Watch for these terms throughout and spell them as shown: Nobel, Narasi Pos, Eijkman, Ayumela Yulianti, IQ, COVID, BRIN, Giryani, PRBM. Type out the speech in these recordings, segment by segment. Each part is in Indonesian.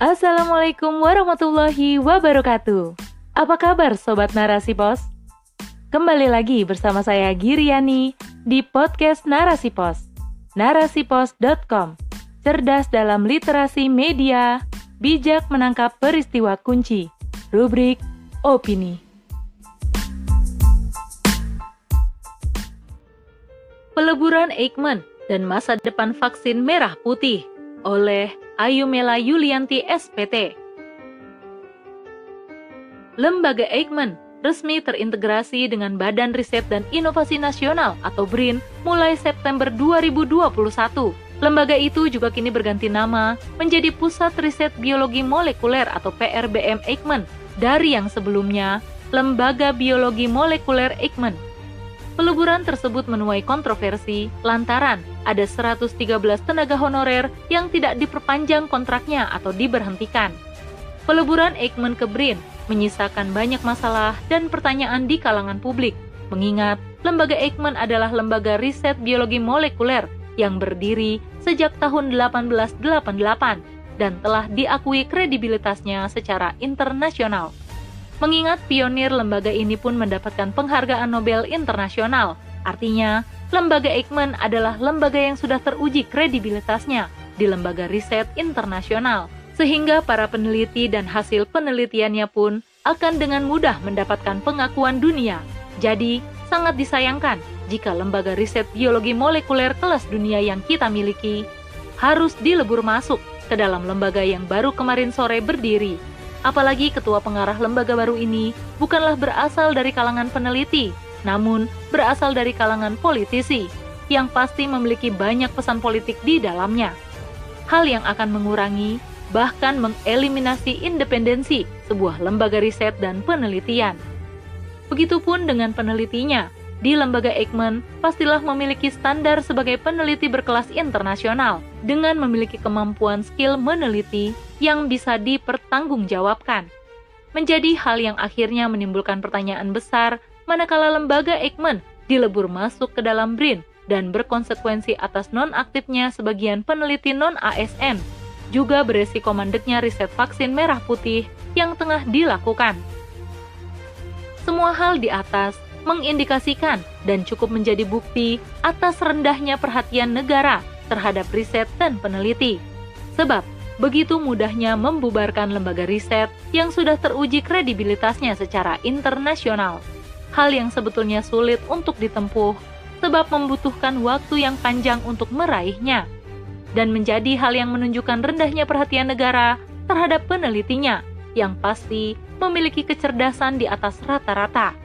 Assalamualaikum warahmatullahi wabarakatuh. Apa kabar Sobat Narasi Pos? Kembali lagi bersama saya Giryani di podcast Narasi Pos. Narasipos.com. Cerdas dalam literasi media, bijak menangkap peristiwa kunci. Rubrik opini. Peleburan Eijkman dan masa depan vaksin merah putih oleh Ayumela Yulianti SPT. Lembaga Eijkman resmi terintegrasi dengan Badan Riset dan Inovasi Nasional atau BRIN mulai September 2021. Lembaga itu juga kini berganti nama menjadi Pusat Riset Biologi Molekuler atau PRBM Eijkman dari yang sebelumnya Lembaga Biologi Molekuler Eijkman. Peleburan tersebut menuai kontroversi lantaran ada 113 tenaga honorer yang tidak diperpanjang kontraknya atau diberhentikan. Peleburan Eijkman ke BRIN menyisakan banyak masalah dan pertanyaan di kalangan publik, mengingat lembaga Eijkman adalah lembaga riset biologi molekuler yang berdiri sejak tahun 1888 dan telah diakui kredibilitasnya secara internasional. Mengingat pionir lembaga ini pun mendapatkan penghargaan Nobel internasional, artinya lembaga Eijkman adalah lembaga yang sudah teruji kredibilitasnya di lembaga riset internasional, sehingga para peneliti dan hasil penelitiannya pun akan dengan mudah mendapatkan pengakuan dunia. Jadi, sangat disayangkan jika lembaga riset biologi molekuler kelas dunia yang kita miliki harus dilebur masuk ke dalam lembaga yang baru kemarin sore berdiri. Apalagi ketua pengarah lembaga baru ini bukanlah berasal dari kalangan peneliti, namun berasal dari kalangan politisi, yang pasti memiliki banyak pesan politik di dalamnya. Hal yang akan mengurangi bahkan mengeliminasi independensi sebuah lembaga riset dan penelitian. Begitupun dengan penelitinya, di lembaga Eijkman pastilah memiliki standar sebagai peneliti berkelas internasional dengan memiliki kemampuan skill meneliti yang bisa dipertanggungjawabkan. Menjadi hal yang akhirnya menimbulkan pertanyaan besar manakala lembaga Eijkman dilebur masuk ke dalam BRIN dan berkonsekuensi atas non-aktifnya sebagian peneliti non-ASN, juga beresiko mandeknya riset vaksin merah putih yang tengah dilakukan. Semua hal di atas mengindikasikan dan cukup menjadi bukti atas rendahnya perhatian negara terhadap riset dan peneliti. Sebab, begitu mudahnya membubarkan lembaga riset yang sudah teruji kredibilitasnya secara internasional. Hal yang sebetulnya sulit untuk ditempuh, sebab membutuhkan waktu yang panjang untuk meraihnya, dan menjadi hal yang menunjukkan rendahnya perhatian negara terhadap penelitinya, yang pasti memiliki kecerdasan di atas rata-rata.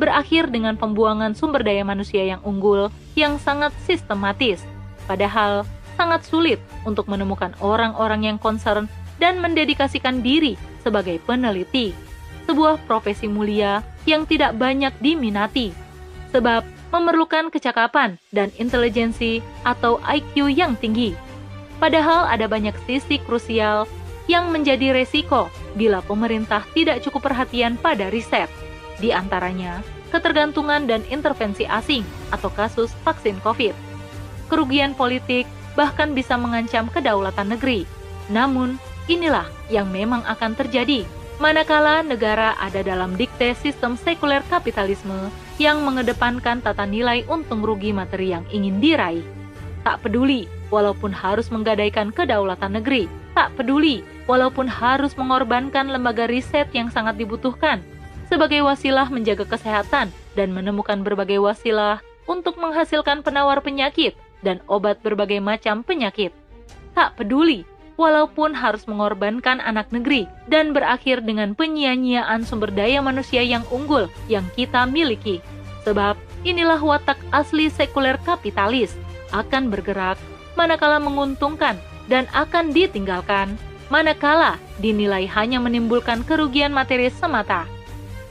Berakhir dengan pembuangan sumber daya manusia yang unggul, yang sangat sistematis. Padahal, sangat sulit untuk menemukan orang-orang yang concern dan mendedikasikan diri sebagai peneliti. Sebuah profesi mulia yang tidak banyak diminati, sebab memerlukan kecakapan dan intelijensi atau IQ yang tinggi. Padahal ada banyak sisi krusial yang menjadi resiko bila pemerintah tidak cukup perhatian pada riset. Di antaranya, ketergantungan dan intervensi asing atau kasus vaksin COVID. Kerugian politik bahkan bisa mengancam kedaulatan negeri. Namun, inilah yang memang akan terjadi manakala negara ada dalam dikte sistem sekuler kapitalisme yang mengedepankan tata nilai untung rugi materi yang ingin diraih. Tak peduli walaupun harus menggadaikan kedaulatan negeri, tak peduli walaupun harus mengorbankan lembaga riset yang sangat dibutuhkan sebagai wasilah menjaga kesehatan dan menemukan berbagai wasilah untuk menghasilkan penawar penyakit dan obat berbagai macam penyakit. Tak peduli walaupun harus mengorbankan anak negeri dan berakhir dengan penyia-nyiaan sumber daya manusia yang unggul yang kita miliki. Sebab inilah watak asli sekuler kapitalis, akan bergerak manakala menguntungkan dan akan ditinggalkan manakala dinilai hanya menimbulkan kerugian materi semata.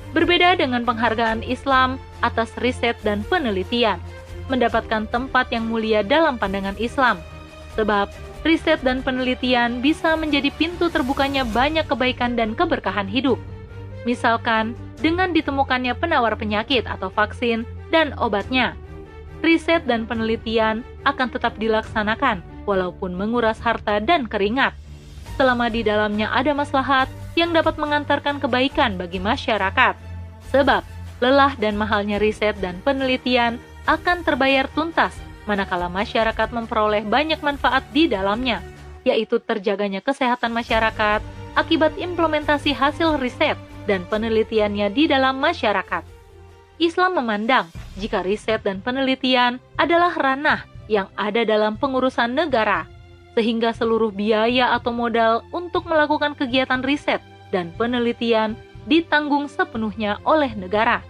Berbeda dengan penghargaan Islam atas riset dan penelitian, mendapatkan tempat yang mulia dalam pandangan Islam. Sebab riset dan penelitian bisa menjadi pintu terbukanya banyak kebaikan dan keberkahan hidup. Misalkan, dengan ditemukannya penawar penyakit atau vaksin dan obatnya. Riset dan penelitian akan tetap dilaksanakan, walaupun menguras harta dan keringat. selama di dalamnya ada maslahat yang dapat mengantarkan kebaikan bagi masyarakat. Sebab, lelah dan mahalnya riset dan penelitian akan terbayar tuntas manakala masyarakat memperoleh banyak manfaat di dalamnya, yaitu terjaganya kesehatan masyarakat akibat implementasi hasil riset dan penelitiannya di dalam masyarakat. Islam memandang jika riset dan penelitian adalah ranah yang ada dalam pengurusan negara, sehingga seluruh biaya atau modal untuk melakukan kegiatan riset dan penelitian ditanggung sepenuhnya oleh negara.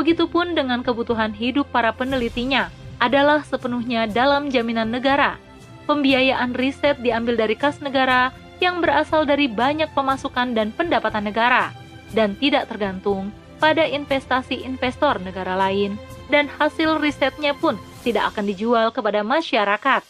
Begitupun dengan kebutuhan hidup para penelitinya adalah sepenuhnya dalam jaminan negara. Pembiayaan riset diambil dari kas negara yang berasal dari banyak pemasukan dan pendapatan negara dan tidak tergantung pada investasi investor negara lain, dan hasil risetnya pun tidak akan dijual kepada masyarakat.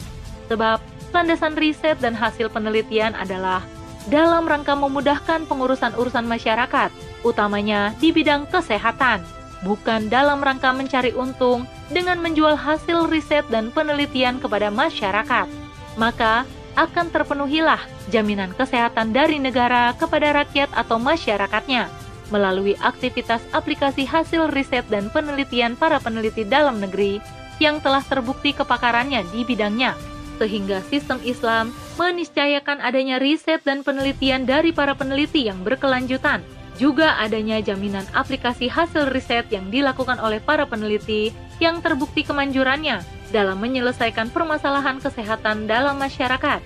Sebab landasan riset dan hasil penelitian adalah dalam rangka memudahkan pengurusan urusan masyarakat, utamanya di bidang kesehatan, bukan dalam rangka mencari untung dengan menjual hasil riset dan penelitian kepada masyarakat. Maka akan terpenuhilah jaminan kesehatan dari negara kepada rakyat atau masyarakatnya melalui aktivitas aplikasi hasil riset dan penelitian para peneliti dalam negeri yang telah terbukti kepakarannya di bidangnya, sehingga sistem Islam meniscayakan adanya riset dan penelitian dari para peneliti yang berkelanjutan, juga adanya jaminan aplikasi hasil riset yang dilakukan oleh para peneliti yang terbukti kemanjurannya dalam menyelesaikan permasalahan kesehatan dalam masyarakat,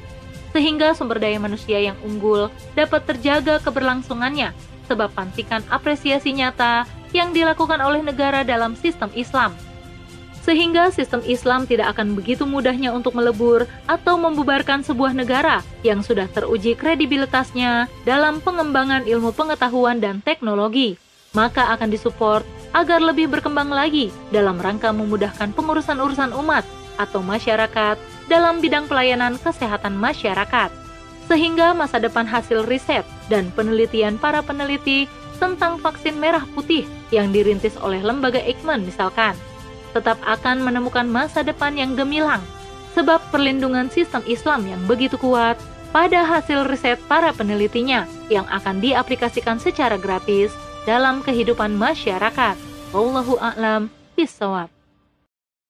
sehingga sumber daya manusia yang unggul dapat terjaga keberlangsungannya, sebab pantikan apresiasi nyata yang dilakukan oleh negara dalam sistem Islam. Sehingga sistem Islam tidak akan begitu mudahnya untuk melebur atau membubarkan sebuah negara yang sudah teruji kredibilitasnya dalam pengembangan ilmu pengetahuan dan teknologi. Maka akan disupport agar lebih berkembang lagi dalam rangka memudahkan pengurusan urusan umat atau masyarakat dalam bidang pelayanan kesehatan masyarakat. Sehingga masa depan hasil riset dan penelitian para peneliti tentang vaksin merah putih yang dirintis oleh lembaga Eijkman misalkan, tetap akan menemukan masa depan yang gemilang, sebab perlindungan sistem Islam yang begitu kuat pada hasil riset para penelitinya yang akan diaplikasikan secara gratis dalam kehidupan masyarakat. Wallahu a'lam bishawab.